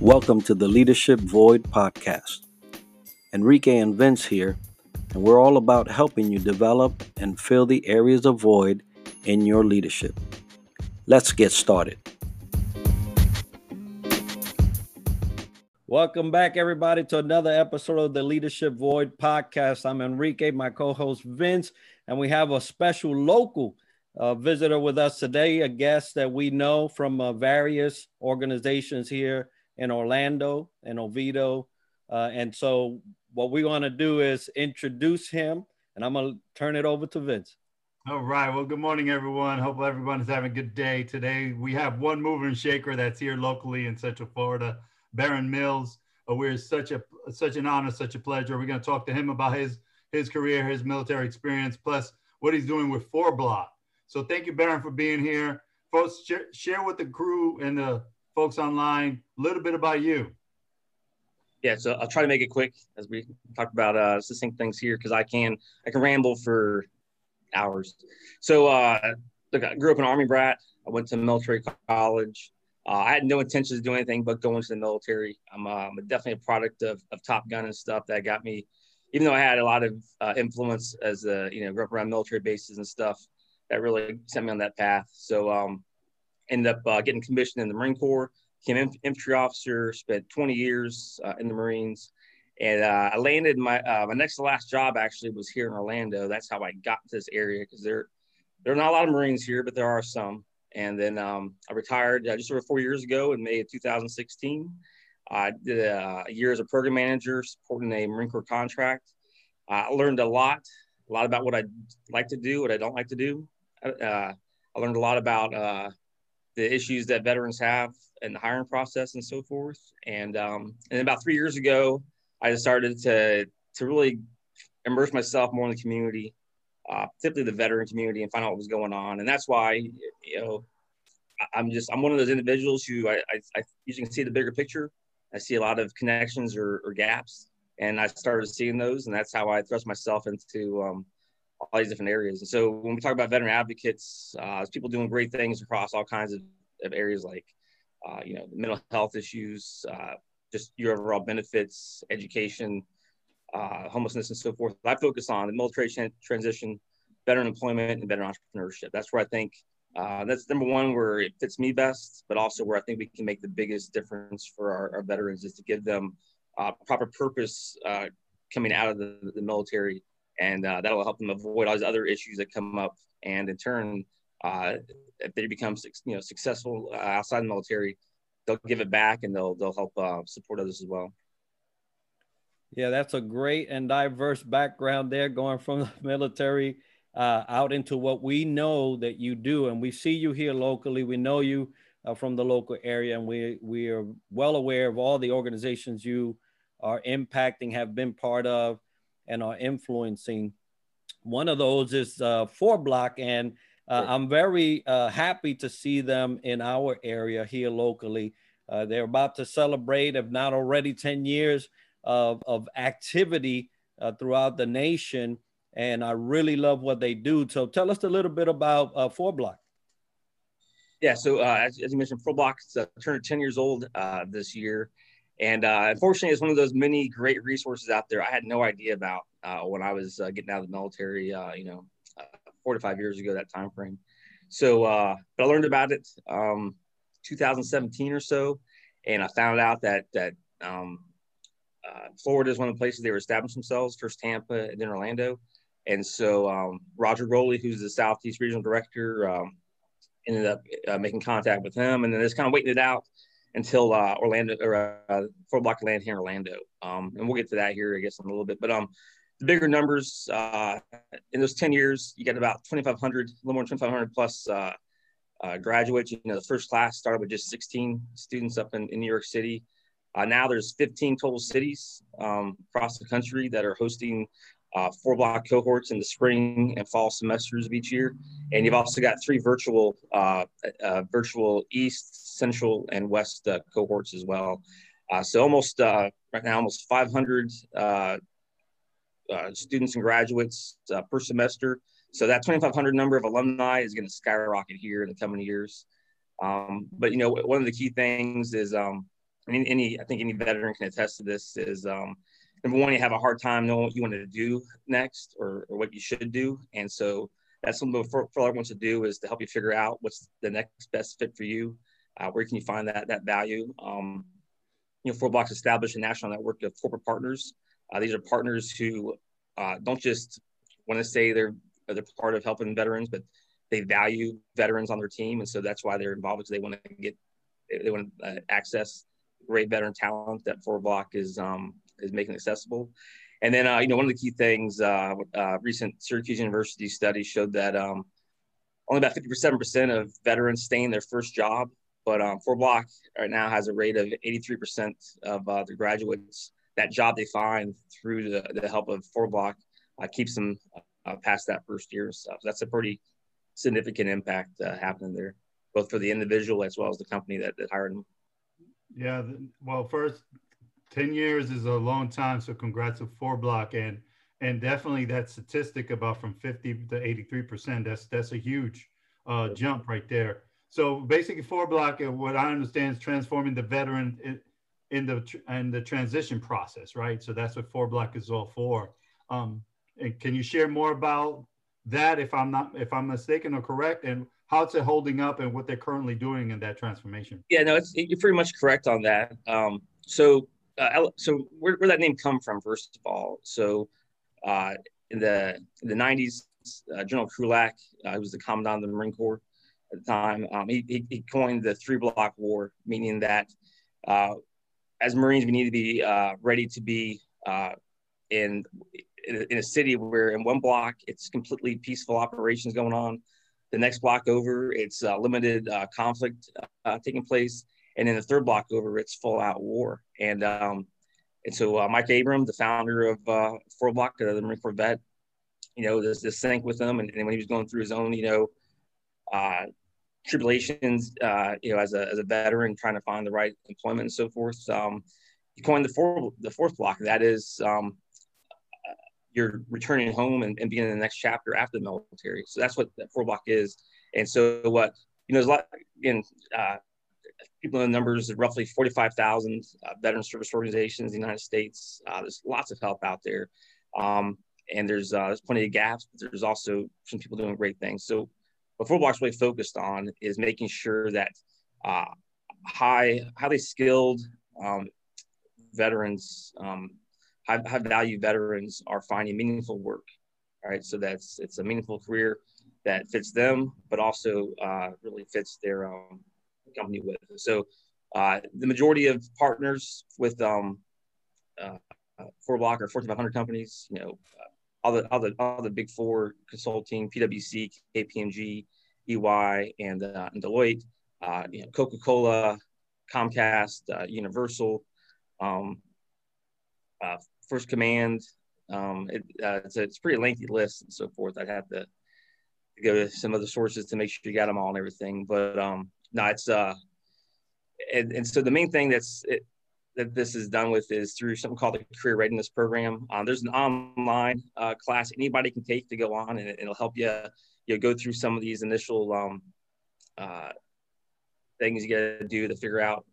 Welcome to the Leadership Void podcast. Enrique and Vince here, and we're all about helping you develop and fill the areas of void in your leadership. Let's get started. Welcome back, everybody, to another episode of the Leadership Void podcast. I'm Enrique, my co-host Vince, and we have a special local visitor with us today, a guest that we know from various organizations here in Orlando and Oviedo. And so what we want to do is introduce him, and I'm going to turn it over to Vince. All right. Well, good morning, everyone. Hope everyone is having a good day today. We have one mover and shaker that's here locally in Central Florida, Barron Mills. We're such an honor, such a pleasure. We're going to talk to him about his career, his military experience, plus what he's doing with FourBlock. So thank you, Barron, for being here. Folks, share with the crew and the folks online a little bit about you. Yeah, so I'll try to make it quick as we talked about succinct things here, because I can ramble for hours. So look, I grew up an Army brat. I went to military college. I had no intentions of doing anything but going to the military. I'm definitely a product of Top Gun and stuff that got me, even though I had a lot of influence as a, grew up around military bases and stuff, that really sent me on that path. So ended up getting commissioned in the Marine Corps, became an infantry officer, spent 20 years in the Marines. And I landed my next to last job actually was here in Orlando. That's how I got to this area, because there are not a lot of Marines here, but there are some. And then I retired just over 4 years ago in May of 2016. I did a year as a program manager supporting a Marine Corps contract. I learned a lot about what I like to do, what I don't like to do. I learned a lot about the issues that veterans have in the hiring process and so forth. And about 3 years ago, I started to really immerse myself more in the community, particularly the veteran community, and find out what was going on. And that's why, I'm one of those individuals who I usually can see the bigger picture. I see a lot of connections or gaps, and I started seeing those, and that's how I thrust myself into all these different areas. And so when we talk about veteran advocates, there's people doing great things across all kinds of areas, like mental health issues, just your overall benefits, education, homelessness, and so forth. I focus on the military transition, veteran employment, and veteran entrepreneurship. That's where I think that's number one, where it fits me best, but also where I think we can make the biggest difference for our veterans is to give them proper purpose coming out of the military. And that'll help them avoid all these other issues that come up. And in turn, if they become successful outside the military, they'll give it back, and they'll help support others as well. Yeah, that's a great and diverse background there, going from the military out into what we know that you do. And we see you here locally. We know you from the local area, and we are well aware of all the organizations you are impacting, have been part of, and are influencing. One of those is FourBlock, and sure. I'm very happy to see them in our area here locally. They're about to celebrate, if not already, 10 years of activity throughout the nation, and I really love what they do. So tell us a little bit about FourBlock. Yeah, so as you mentioned, FourBlock turned 10 years old this year. And unfortunately, it's one of those many great resources out there I had no idea about when I was getting out of the military, 4 to 5 years ago, that time frame. So, but I learned about it 2017 or so, and I found out that Florida is one of the places they were established themselves, first Tampa and then Orlando. And so Roger Rowley, who's the Southeast Regional Director, ended up making contact with him, and then just kind of waiting it out until Orlando or FourBlock land here in Orlando. And we'll get to that here, I guess, in a little bit. But the bigger numbers in those 10 years, you get about 2,500, a little more than 2,500 plus graduates. The first class started with just 16 students up in New York City. Now there's 15 total cities across the country that are hosting FourBlock cohorts in the spring and fall semesters of each year. And you've also got three virtual East, Central, and West cohorts as well. So almost right now, almost 500 students and graduates per semester. So that 2,500 number of alumni is going to skyrocket here in the coming years. But one of the key things is I think any veteran can attest to this, is number one, you have a hard time knowing what you want to do next, or what you should do. And so that's something FourBlock wants to do, is to help you figure out what's the next best fit for you. Where can you find that value? FourBlock's established a national network of corporate partners. These are partners who don't just want to say they're part of helping veterans, but they value veterans on their team. And so that's why they're involved, because they want to access great veteran talent that FourBlock is making accessible. And then, one of the key things, recent Syracuse University study showed that only about 57% of veterans stay in their first job, but FourBlock right now has a rate of 83% of the graduates, that job they find through the help of FourBlock keeps them past that first year. So that's a pretty significant impact happening there, both for the individual as well as the company that hired them. Yeah, well, first, 10 years is a long time, so congrats to FourBlock, and definitely that statistic about from 50 to 83%, that's a huge jump right there. So basically FourBlock, what I understand, is transforming the veteran in the transition process, right? So that's what FourBlock is all for. And can you share more about that, if I'm mistaken or correct, and how it's holding up and what they're currently doing in that transformation? Yeah, no, you're pretty much correct on that. So where that name come from, first of all? So in the 90s, General Krulak, who was the commandant of the Marine Corps at the time, he coined the 3-block war, meaning that as Marines, we need to be ready to be in a city where in one block, it's completely peaceful operations going on. The next block over, it's limited conflict taking place. And then the third block over, it's full out war. And so Mike Abram, the founder of FourBlock, the Marine Corps vet, this sank with him. And when he was going through his own, tribulations, as a veteran trying to find the right employment and so forth, he coined the fourth block. That is, you're returning home and beginning the next chapter after the military. So that's what that FourBlock is. And so what, there's a lot, again, people in the numbers of roughly 45,000 veteran service organizations in the United States. There's lots of help out there. And there's plenty of gaps, but there's also some people doing great things. So what FourBlock's really focused on is making sure that highly skilled veterans, high value veterans, are finding meaningful work. All right, so it's a meaningful career that fits them, but also really fits their company with. So the majority of partners with FourBlock are Fortune 500 companies. All the big four consulting, PwC, KPMG, EY, and Deloitte. Coca-Cola, Comcast, Universal, First Command. It's a pretty lengthy list and so forth. I'd have to go to some other sources to make sure you got them all and everything, but. No, it's and so the main thing that this is done with is through something called the Career Readiness Program. There's an online class anybody can take to go on, and it'll help you go through some of these initial things you got to do to figure out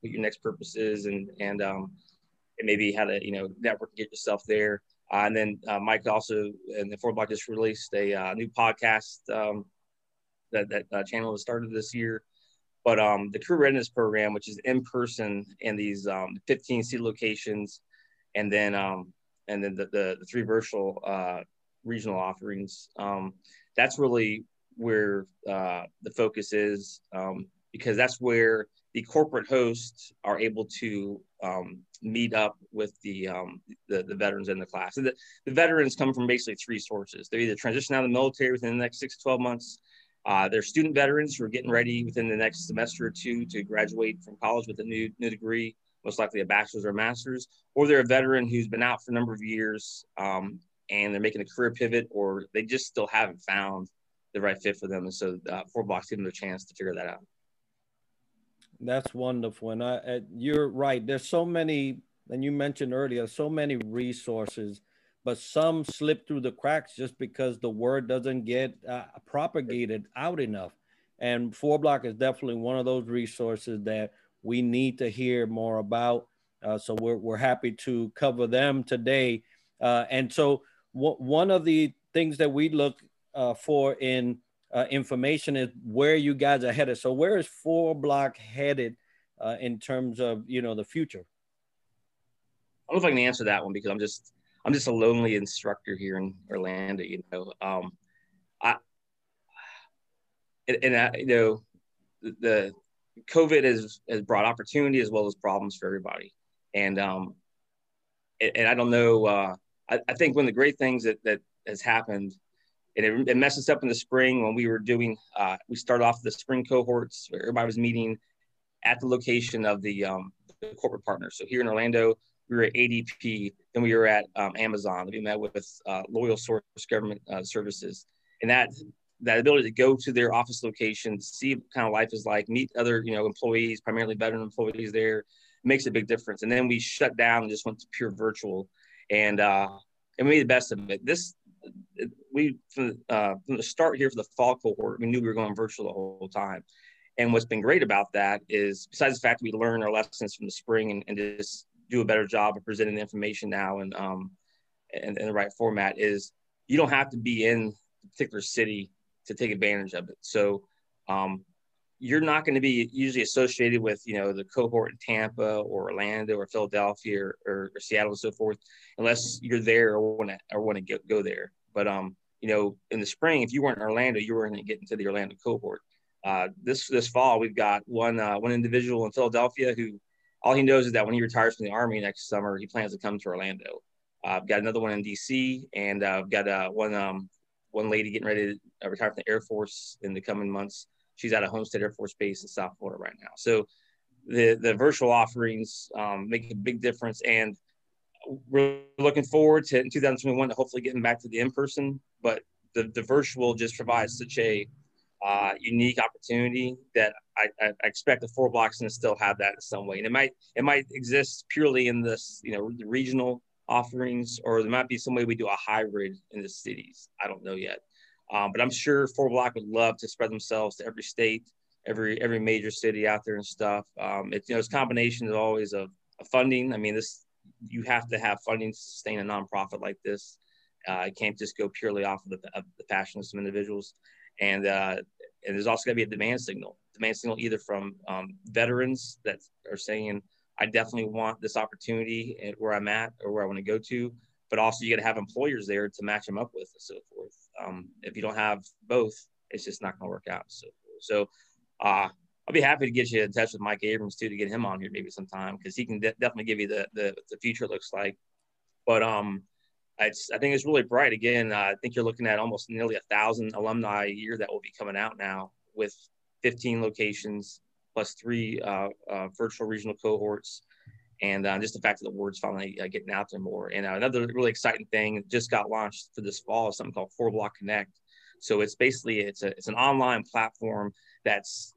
what your next purpose is, and maybe how to network and get yourself there. And then Mike also and the FourBlock just released a new podcast. That channel was started this year, but the Career Readiness Program, which is in person in these 15 seat locations, and then the three virtual regional offerings, that's really where the focus is, because that's where the corporate hosts are able to meet up with the veterans in the class. So the veterans come from basically three sources. They're either transitioning out of the military within the next 6 to 12 months. They're student veterans who are getting ready within the next semester or two to graduate from college with a new degree, most likely a bachelor's or master's, or they're a veteran who's been out for a number of years and they're making a career pivot, or they just still haven't found the right fit for them. And so FourBlock's giving them a chance to figure that out. That's wonderful. And you're right. There's so many, and you mentioned earlier, so many resources, but some slip through the cracks just because the word doesn't get propagated out enough. And FourBlock is definitely one of those resources that we need to hear more about. So we're happy to cover them today. And so one of the things that we look for in information is where you guys are headed. So where is FourBlock headed in terms of, you know, the future? I don't know if I can answer that one because I'm just a lonely instructor here in Orlando, you know. I, you know, the COVID has brought opportunity as well as problems for everybody. And I don't know, I think one of the great things that has happened, and it messed us up in the spring when we were doing, we started off the spring cohorts, where everybody was meeting at the location of the corporate partner. So here in Orlando, we were at ADP, then we were at Amazon. We met with Loyal Source Government Services. And that ability to go to their office location, see what kind of life is like, meet other, you know, employees, primarily veteran employees there, makes a big difference. And then we shut down and just went to pure virtual, and we made the best of it. From the start here for the fall cohort, we knew we were going virtual the whole time. And what's been great about that is, besides the fact that we learned our lessons from the spring and just do a better job of presenting the information now and in the right format, is you don't have to be in a particular city to take advantage of it. So you're not going to be usually associated with, you know, the cohort in Tampa or Orlando or Philadelphia or Seattle and so forth, unless you're there or want to go there. But you know, in the spring, if you weren't in Orlando, you were going to get into the Orlando cohort. This fall, we've got one individual in Philadelphia who all he knows is that when he retires from the Army next summer, he plans to come to Orlando. I've got another one in DC, and I've got one lady getting ready to retire from the Air Force in the coming months. She's at a Homestead Air Force Base in South Florida right now. So the virtual offerings make a big difference, and we're looking forward to, in 2021, to hopefully getting back to the in-person, but the virtual just provides such a unique opportunity that I expect the FourBlock to still have that in some way. And it might exist purely in this, you know, the regional offerings, or there might be some way we do a hybrid in the cities. I don't know yet, but I'm sure FourBlock would love to spread themselves to every state, every major city out there and stuff. It's, you know, it's a combination of always of funding. I mean, you have to have funding to sustain a nonprofit like this. It can't just go purely off of the passion of some individuals. And there's also going to be a demand signal either from veterans that are saying, I definitely want this opportunity at where I'm at or where I want to go to, but also you got to have employers there to match them up with and so forth. If you don't have both, it's just not going to work out. So I'll be happy to get you in touch with Mike Abram too, to get him on here maybe sometime, because he can definitely give you the future it looks like. But I think it's really bright. Again, I think you're looking at almost nearly 1,000 alumni a year that will be coming out now, with 15 locations plus 3 virtual regional cohorts. And just the fact that the word's finally getting out there more. And another really exciting thing that just got launched for this fall is something called FourBlock Connect. So it's basically, it's an online platform that's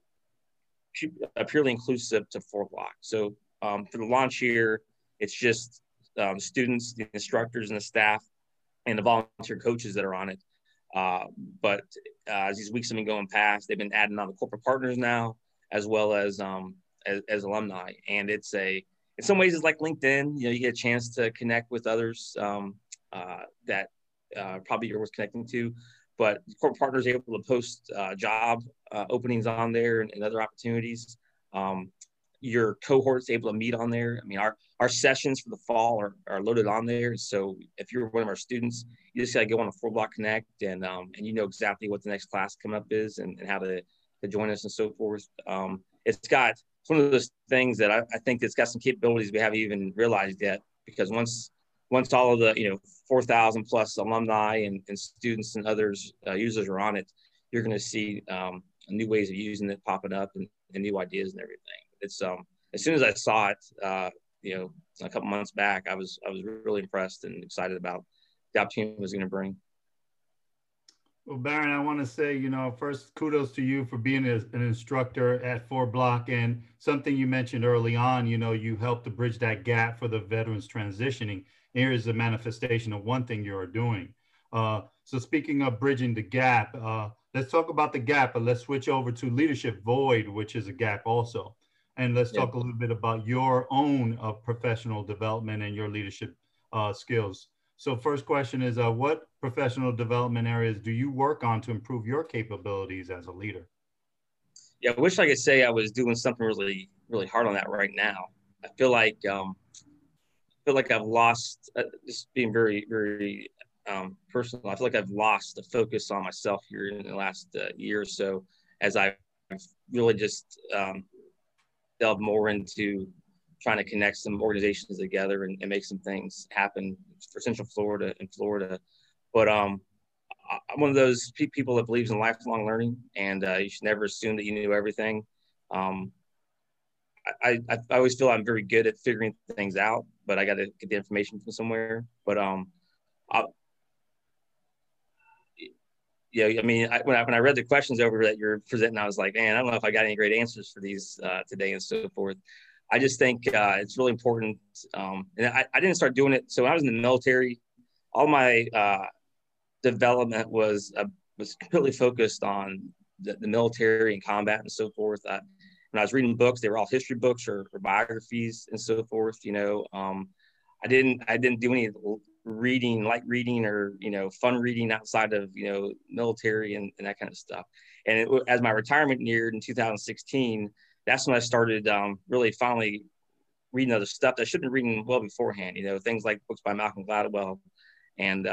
purely inclusive to FourBlock. So for the launch here, it's just students, the instructors and the staff and the volunteer coaches that are on it. But as these weeks have been going past, they've been adding on the corporate partners now, as well as alumni. And it's in some ways it's like LinkedIn. You know, you get a chance to connect with others that probably you're worth connecting to, but corporate partners are able to post job openings on there and other opportunities. Your cohort's able to meet on there. I mean, our sessions for the fall are loaded on there. So if you're one of our students, you just gotta go on a FourBlock Connect and you know exactly what the next class come up is and how to join us and so forth. It's one of those things that I think it's got some capabilities we haven't even realized yet, because once all of the, you know, 4,000 plus alumni and students and others users are on it, you're gonna see new ways of using it popping up and new ideas and everything. It's as soon as I saw it, you know, a couple months back, I was really impressed and excited about the opportunity it was going to bring. Well, Barron, I want to say, you know, first kudos to you for being an instructor at FourBlock, and something you mentioned early on. You know, you helped to bridge that gap for the veterans transitioning. Here is the manifestation of one thing you are doing. So speaking of bridging the gap, let's talk about the gap, but let's switch over to Leadership Void, which is a gap also. And let's talk a little bit about your own professional development and your leadership skills. So first question is, what professional development areas do you work on to improve your capabilities as a leader? Yeah, I wish I could say I was doing something really, really hard on that right now. I feel like I've lost, just being very, very personal, I feel like I've lost the focus on myself here in the last year or so, as I've really just delved more into trying to connect some organizations together and make some things happen for Central Florida and Florida. But I'm one of those people that believes in lifelong learning, and you should never assume that you knew everything. I always feel I'm very good at figuring things out, but I got to get the information from somewhere. But when I read the questions over that you're presenting, I was like, man, I don't know if I got any great answers for these today and so forth. I just think it's really important. And I didn't start doing it. So when I was in the military, all my development was completely focused on the military and combat and so forth. When I was reading books, they were all history books or biographies and so forth. You know, I didn't do any reading, light reading, or, you know, fun reading outside of, you know, military and that kind of stuff. And as my retirement neared in 2016, that's when I started really finally reading other stuff that I should have been reading well beforehand, you know, things like books by Malcolm Gladwell and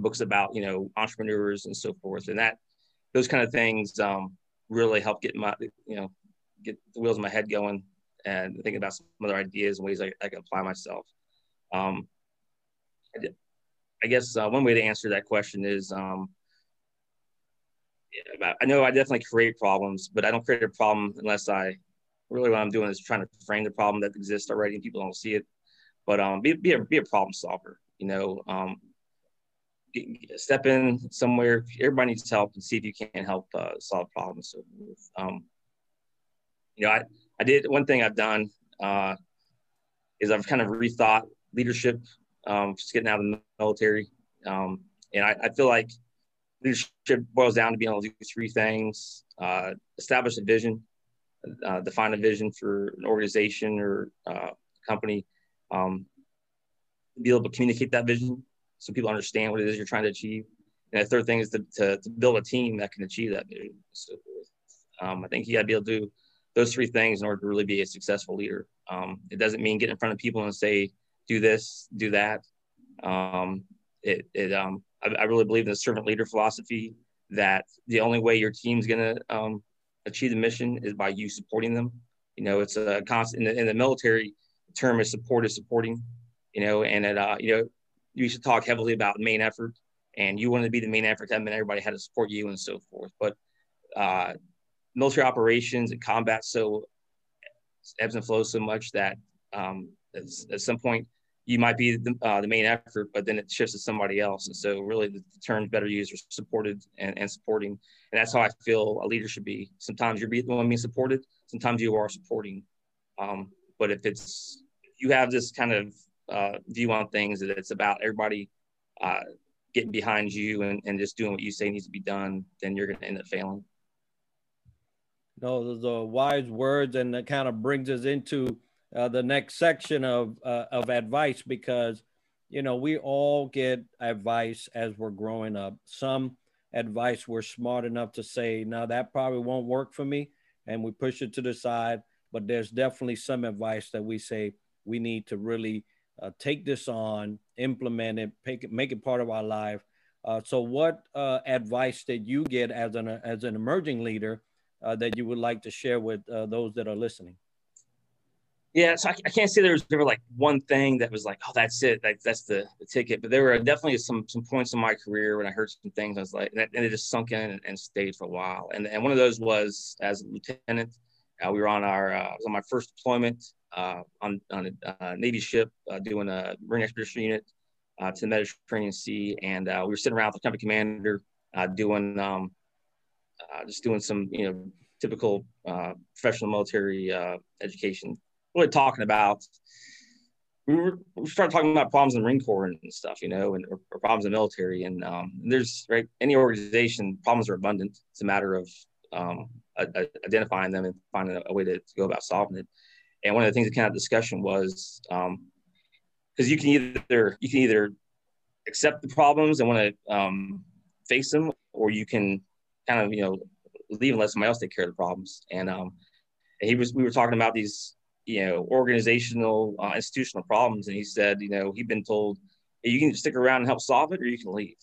books about, you know, entrepreneurs and so forth. And that, those kind of things really helped get my, you know, get the wheels in my head going and thinking about some other ideas and ways I can apply myself. I guess one way to answer that question is, I know I definitely create problems, but I don't create a problem unless I really, what I'm doing is trying to frame the problem that exists already and people don't see it. But be a problem solver, you know, step in somewhere. Everybody needs help and see if you can help solve problems. So, you know, I did one thing I've done is I've kind of rethought leadership, just getting out of the military. And I feel like leadership boils down to being able to do three things: establish a vision, define a vision for an organization or company, be able to communicate that vision so people understand what it is you're trying to achieve. And the third thing is to build a team that can achieve that vision. So, I think you got to be able to do those three things in order to really be a successful leader. It doesn't mean get in front of people and say, do this, do that. I really believe in the servant leader philosophy, that the only way your team's going to achieve the mission is by you supporting them. You know, it's a constant in the military, the term is support is supporting, you know, and it, you know, you should talk heavily about main effort, and you wanted to be the main effort. That meant everybody had to support you and so forth. But military operations and combat so ebbs and flows so much that at some point, you might be the main effort, but then it shifts to somebody else. And so really the terms better used are supported and supporting. And that's how I feel a leader should be. Sometimes you're the one being supported. Sometimes you are supporting. But if it's, you have this kind of view on things that it's about everybody getting behind you and just doing what you say needs to be done, then you're going to end up failing. No, those are wise words, and that kind of brings us into the next section of advice, because, you know, we all get advice as we're growing up. Some advice we're smart enough to say, now that probably won't work for me, and we push it to the side. But there's definitely some advice that we say we need to really take this on, implement it, make it part of our life. So what advice did you get as an emerging leader that you would like to share with those that are listening? Yeah, so I can't say there was like one thing that was like, oh, that's it, that's the ticket. But there were definitely some points in my career when I heard some things, I was like, and it just sunk in and stayed for a while. And one of those was as a lieutenant, we were on on my first deployment on a Navy ship doing a Marine Expedition Unit to the Mediterranean Sea, and we were sitting around with the company commander doing just doing some, you know, typical professional military education. Really talking about, we started talking about problems in the Marine Corps and stuff, you know, and or problems in the military. And there's, right, any organization, problems are abundant. It's a matter of identifying them and finding a way to go about solving it. And one of the things that came out of the discussion was, because you can either accept the problems and want to face them, or you can kind of, leave and let somebody else take care of the problems. And we were talking about these, organizational, institutional problems. And he said, he'd been told, hey, you can stick around and help solve it, or you can leave.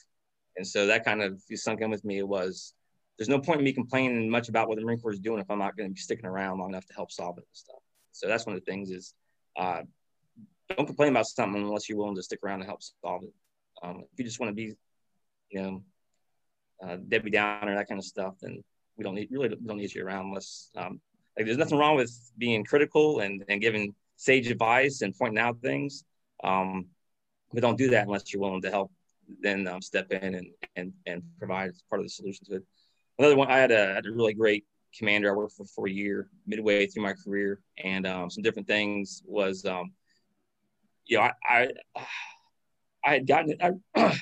And so that kind of sunk in with me. It was, there's no point in me complaining much about what the Marine Corps is doing if I'm not going to be sticking around long enough to help solve it and stuff. So that's one of the things is, don't complain about something unless you're willing to stick around and help solve it. If you just want to be, Debbie Downer, that kind of stuff, then we really don't need you around unless, there's nothing wrong with being critical and giving sage advice and pointing out things. But don't do that unless you're willing to help, then step in and provide part of the solution to it. Another one, I had a really great commander I worked for a year, midway through my career, and some different things was, I had gotten, I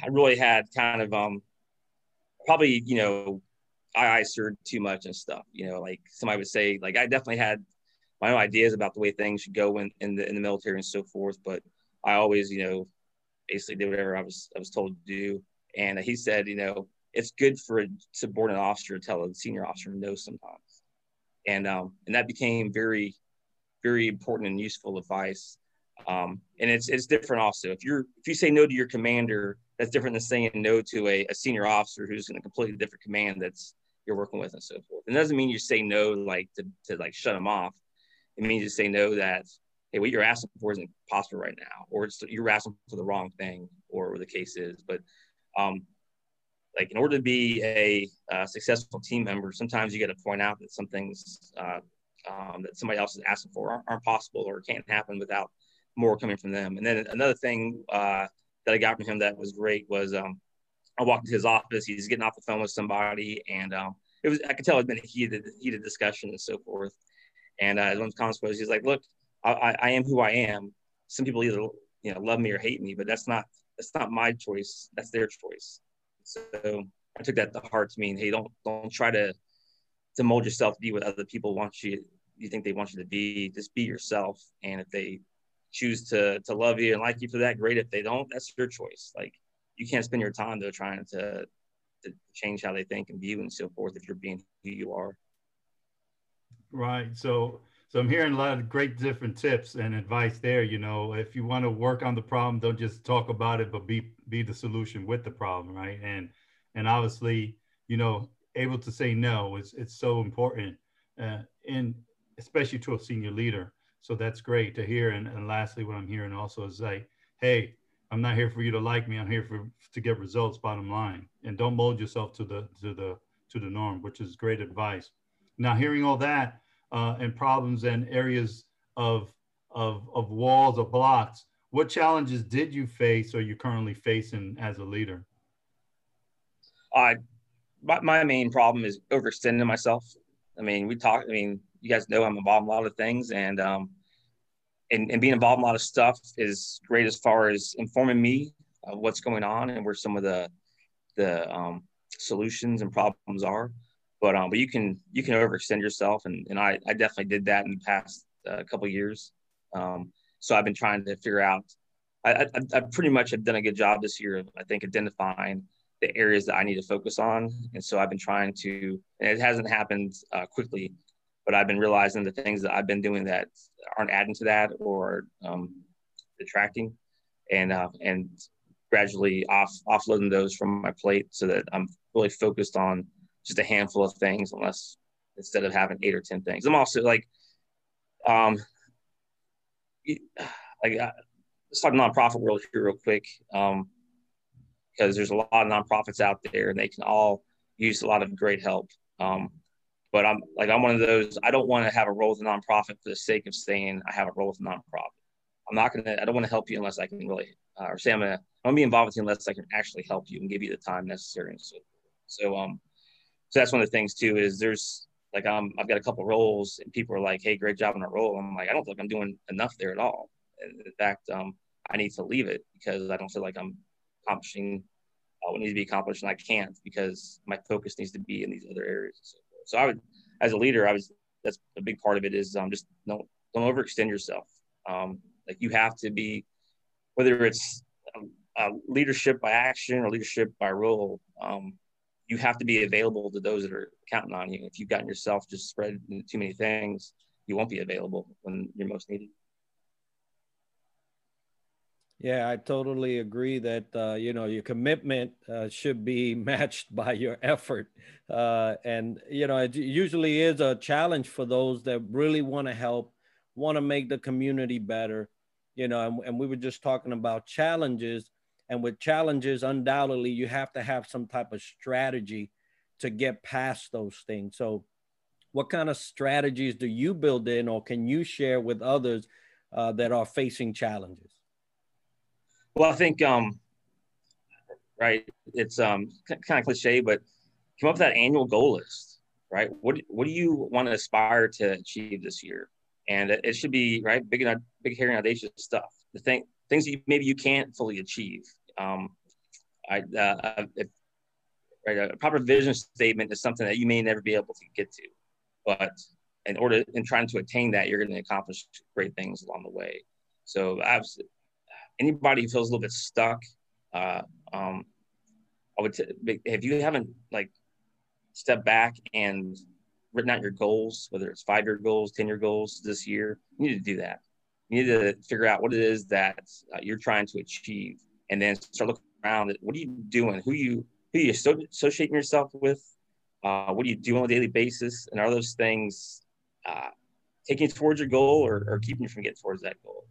really had kind of probably, I served too much and stuff, like somebody would say, like, I definitely had my own ideas about the way things should go in the military and so forth, but I always, basically did whatever I was told to do. And he said, it's good for a subordinate officer to tell a senior officer no sometimes. And that became very, very important and useful advice. And it's different also. If you say no to your commander, that's different than saying no to a senior officer who's in a completely different command that's you're working with and so forth. And it doesn't mean you say no like to like shut them off. It means you say no that, hey, what you're asking for isn't possible right now, or you're asking for the wrong thing, or whatever the case is. But like in order to be a successful team member, sometimes you got to point out that some things that somebody else is asking for aren't possible or can't happen without more coming from them. And then another thing that I got from him that was great was I walked into his office. He's getting off the phone with somebody, and I could tell it had been a heated discussion and so forth. And one of the comments was, he's like, "Look, I am who I am. Some people either love me or hate me, but that's not my choice. That's their choice." So I took that to heart, to mean, hey, don't try to mold yourself to be what other people want you think they want you to be. Just be yourself, and if they choose to love you and like you for that, great. If they don't, that's your choice. Like, you can't spend your time though trying to change how they think and view and so forth if you're being who you are. Right. So I'm hearing a lot of great different tips and advice there. If you want to work on the problem, don't just talk about it, but be the solution with the problem, right? And obviously, able to say no it's so important, and especially to a senior leader. So that's great to hear. And lastly, what I'm hearing also is like, hey, I'm not here for you to like me. I'm here to get results, bottom line. And don't mold yourself to the norm, which is great advice. Now, hearing all that and problems and areas of walls or blocks, what challenges did you face or you're currently facing as a leader? My main problem is overextending myself. You guys know I'm involved in a lot of things, and being involved in a lot of stuff is great as far as informing me of what's going on and where some of the solutions and problems are. But you can overextend yourself, and I definitely did that in the past couple of years. So I've been trying to figure out. I pretty much have done a good job this year of, I think, identifying the areas that I need to focus on, and so I've been trying to. And it hasn't happened quickly. But I've been realizing the things that I've been doing that aren't adding to that or detracting, and gradually offloading those from my plate so that I'm really focused on just a handful of things, instead of having 8 or 10 things. I'm also let's talk nonprofit world here real quick, because there's a lot of nonprofits out there and they can all use a lot of great help. But I'm one of those, I don't want to have a role with a nonprofit for the sake of saying I have a role with a nonprofit. I don't want to help you unless I can really, or say I'm gonna be involved with you unless I can actually help you and give you the time necessary. And so that's one of the things too, is I've got a couple of roles and people are like, hey, great job on a role. I'm like, I don't think I'm doing enough there at all. And in fact, I need to leave it because I don't feel like I'm accomplishing what needs to be accomplished, and I can't because my focus needs to be in these other areas. So, So I would, as a leader, that's a big part of it is just don't overextend yourself. Like you have to be, whether it's leadership by action or leadership by role, you have to be available to those that are counting on you. If you've gotten yourself just spread into too many things, you won't be available when you're most needed. Yeah, I totally agree that, your commitment should be matched by your effort. And, it usually is a challenge for those that really want to help, want to make the community better, and we were just talking about challenges. And with challenges, undoubtedly, you have to have some type of strategy to get past those things. So what kind of strategies do you build in or can you share with others that are facing challenges? Well, I think, it's kind of cliche, but come up with that annual goal list, right? What do you want to aspire to achieve this year? And it should be, right, big, hairy, audacious stuff. The things that maybe you can't fully achieve. A proper vision statement is something that you may never be able to get to, but in trying to attain that, you're going to accomplish great things along the way. So anybody who feels a little bit stuck, I would if you haven't stepped back and written out your goals, whether it's 5-year goals, 10-year goals this year, you need to do that. You need to figure out what it is that you're trying to achieve, and then start looking around at what are you doing, who are you associating yourself with, what are you doing on a daily basis, and are those things taking you towards your goal or keeping you from getting towards that goal?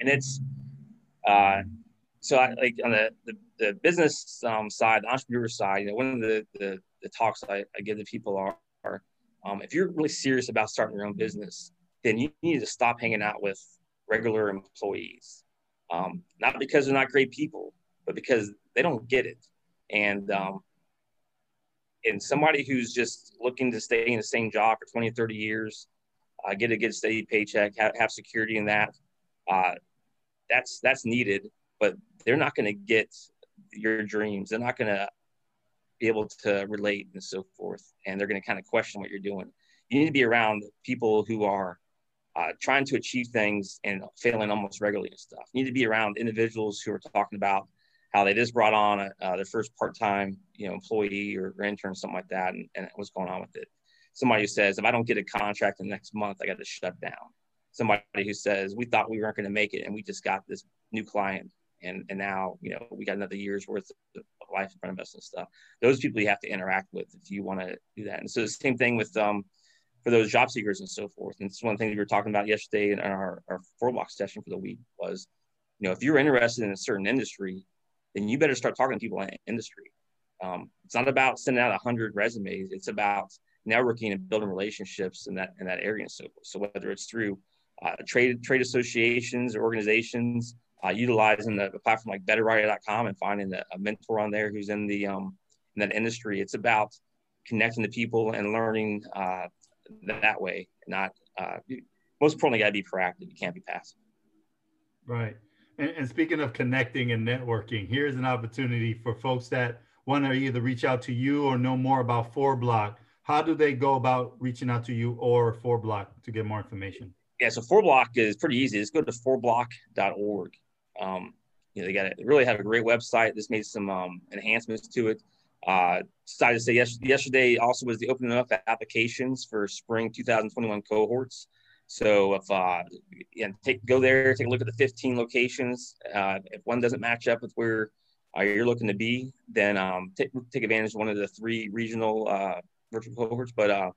And it's so I, like on the business side, the entrepreneur side, one of the talks I give to people are if you're really serious about starting your own business, then you need to stop hanging out with regular employees. Not because they're not great people, but because they don't get it. And somebody who's just looking to stay in the same job for 20, 30 years, get a good steady paycheck, have security in that, that's needed, but they're not going to get your dreams. They're not going to be able to relate and so forth. And they're going to kind of question what you're doing. You need to be around people who are trying to achieve things and failing almost regularly and stuff. You need to be around individuals who are talking about how they just brought on their first part-time, employee or intern, something like that, and what's going on with it. Somebody who says, if I don't get a contract in the next month, I got to shut down. Somebody who says, we thought we weren't going to make it, and we just got this new client, and now we got another year's worth of life in front of us and stuff. Those people you have to interact with if you want to do that. And so the same thing with for those job seekers and so forth. And it's one thing we were talking about yesterday in our FourBlock session for the week was, if you're interested in a certain industry, then you better start talking to people in that industry. It's not about sending out 100 resumes. It's about networking and building relationships in that area and so forth. So whether it's through trade associations or organizations, utilizing a platform like betterwriter.com and finding a mentor on there who's in the in that industry, it's about connecting to people and learning that way, not most importantly, got to be proactive. You can't be passive. Right. And speaking of connecting and networking, here's an opportunity for folks that want to either reach out to you or know more about FourBlock. How do they go about reaching out to you or FourBlock to get more information? Yeah, so FourBlock is pretty easy. Just go to fourblock.org. They really have a great website. This made some enhancements to it. Decided to say yesterday also was the opening up applications for spring 2021 cohorts. So if go there, take a look at the 15 locations. If one doesn't match up with where you're looking to be, then take advantage of one of the 3 regional virtual cohorts. But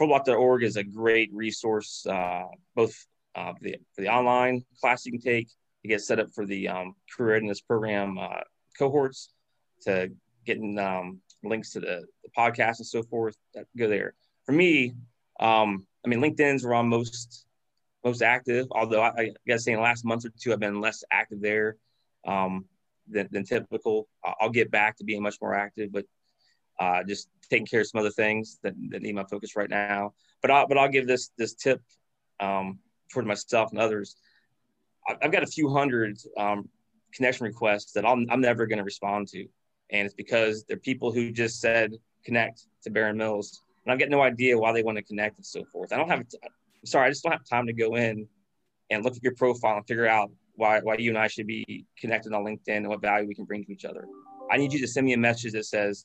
FourBlock.org is a great resource, both for the online class you can take to get set up for the career readiness program cohorts, to getting links to the podcast and so forth. Go there. For me, LinkedIn's where I'm most active, although I guess in the last month or two, I've been less active there than typical. I'll get back to being much more active, but just taking care of some other things that need my focus right now. But I'll give this tip toward myself and others. I've got a few hundred connection requests that I'm never going to respond to. And it's because they're people who just said, connect to Barron Mills, and I've got no idea why they want to connect and so forth. I don't have, I'm sorry, I just don't have time to go in and look at your profile and figure out why you and I should be connected on LinkedIn and what value we can bring to each other. I need you to send me a message that says,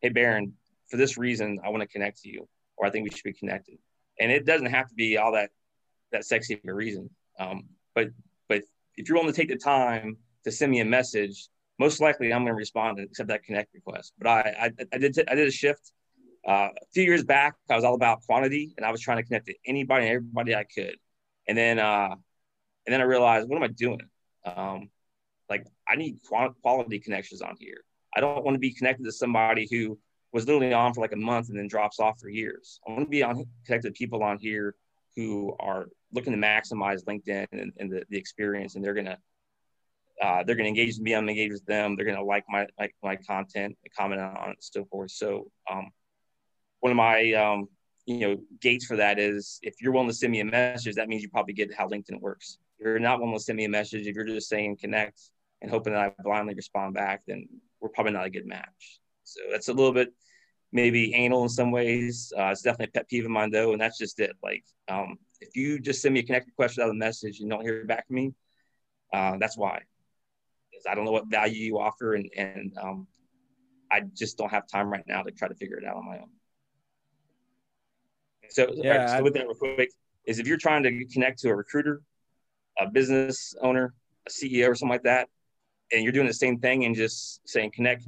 hey, Barron, for this reason, I want to connect to you, or I think we should be connected. And it doesn't have to be all that sexy of a reason. But if you're willing to take the time to send me a message, most likely I'm going to respond and accept that connect request. But I did a shift. A few years back, I was all about quantity, and I was trying to connect to anybody and everybody I could. And then I realized, what am I doing? I need quality connections on here. I don't want to be connected to somebody who was literally on for like a month and then drops off for years. I want to be connected to people on here who are looking to maximize LinkedIn and the experience, and they're gonna engage me. I'm engaged with them. They're gonna like my content, comment on it, and so forth. So one of my gates for that is, if you're willing to send me a message, that means you probably get how LinkedIn works. If you're not willing to send me a message, if you're just saying connect and hoping that I blindly respond back, then we're probably not a good match. So that's a little bit maybe anal in some ways. It's definitely a pet peeve of mine, though, and that's just it. If you just send me a connect request without a message and don't hear back from me, that's why. Because I don't know what value you offer, and I just don't have time right now to try to figure it out on my own. So, yeah, right, so with that real quick, is if you're trying to connect to a recruiter, a business owner, a CEO or something like that, and you're doing the same thing and just saying connect,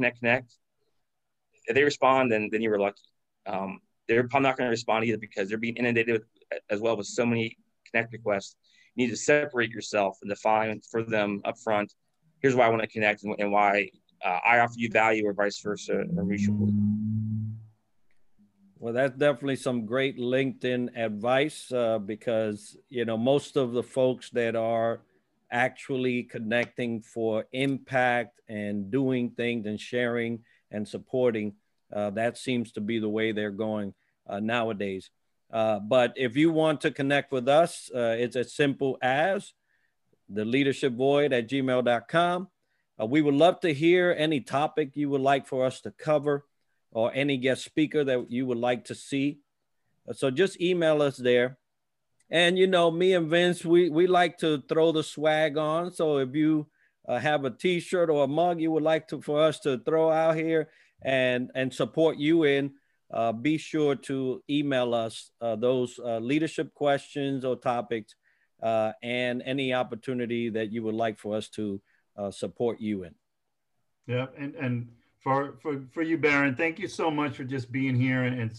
if they respond, then you were lucky. They're probably not going to respond either, because they're being inundated with so many connect requests. You need to separate yourself and define for them up front, here's why I want to connect and why I offer you value, or vice versa, or mutually. Well, that's definitely some great LinkedIn advice, because, most of the folks that are actually connecting for impact and doing things and sharing and supporting, that seems to be the way they're going nowadays. But if you want to connect with us, it's as simple as theleadershipvoid@gmail.com. We would love to hear any topic you would like for us to cover, or any guest speaker that you would like to see. So just email us there. And, me and Vince, we like to throw the swag on. So if you have a t-shirt or a mug you would like for us to throw out here and support you in, be sure to email us those leadership questions or topics, and any opportunity that you would like for us to support you in. Yeah, and For you, Barron, thank you so much for just being here and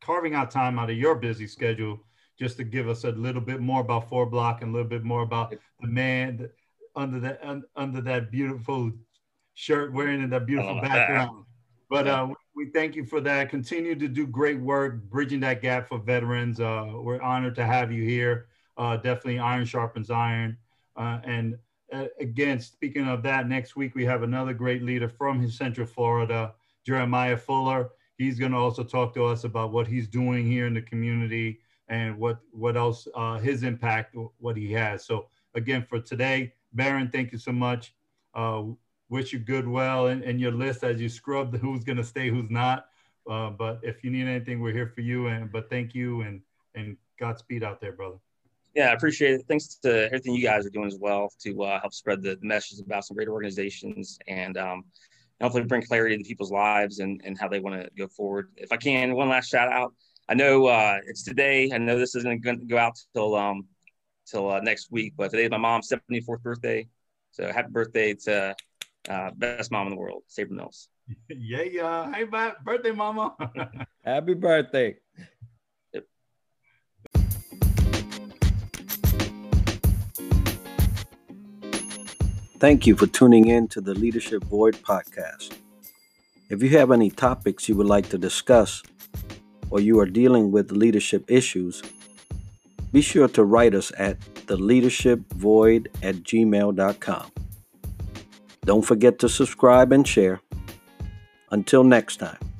carving out time out of your busy schedule just to give us a little bit more about FourBlock and a little bit more about the man under that beautiful shirt wearing and that beautiful background. But we thank you for that. Continue to do great work, bridging that gap for veterans. We're honored to have you here. Definitely iron sharpens iron. Again, speaking of that, next week we have another great leader from Central Florida, Jeremiah Fuller. He's going to also talk to us about what he's doing here in the community and what else, his impact, what he has. So again, for today, Barron, thank you so much. Wish you good well in your list as you scrub who's going to stay, who's not. But if you need anything, we're here for you. But thank you and Godspeed out there, brother. Yeah, I appreciate it. Thanks to everything you guys are doing as well to help spread the message about some great organizations and hopefully bring clarity to people's lives and how they want to go forward. If I can, one last shout out. I know it's today. I know this isn't going to go out till next week, but today's my mom's 74th birthday. So happy birthday to best mom in the world, Sabre Mills. Yeah. Hey, birthday, mama. Happy birthday. Thank you for tuning in to the Leadership Void podcast. If you have any topics you would like to discuss, or you are dealing with leadership issues, be sure to write us at theleadershipvoid@gmail.com. Don't forget to subscribe and share. Until next time.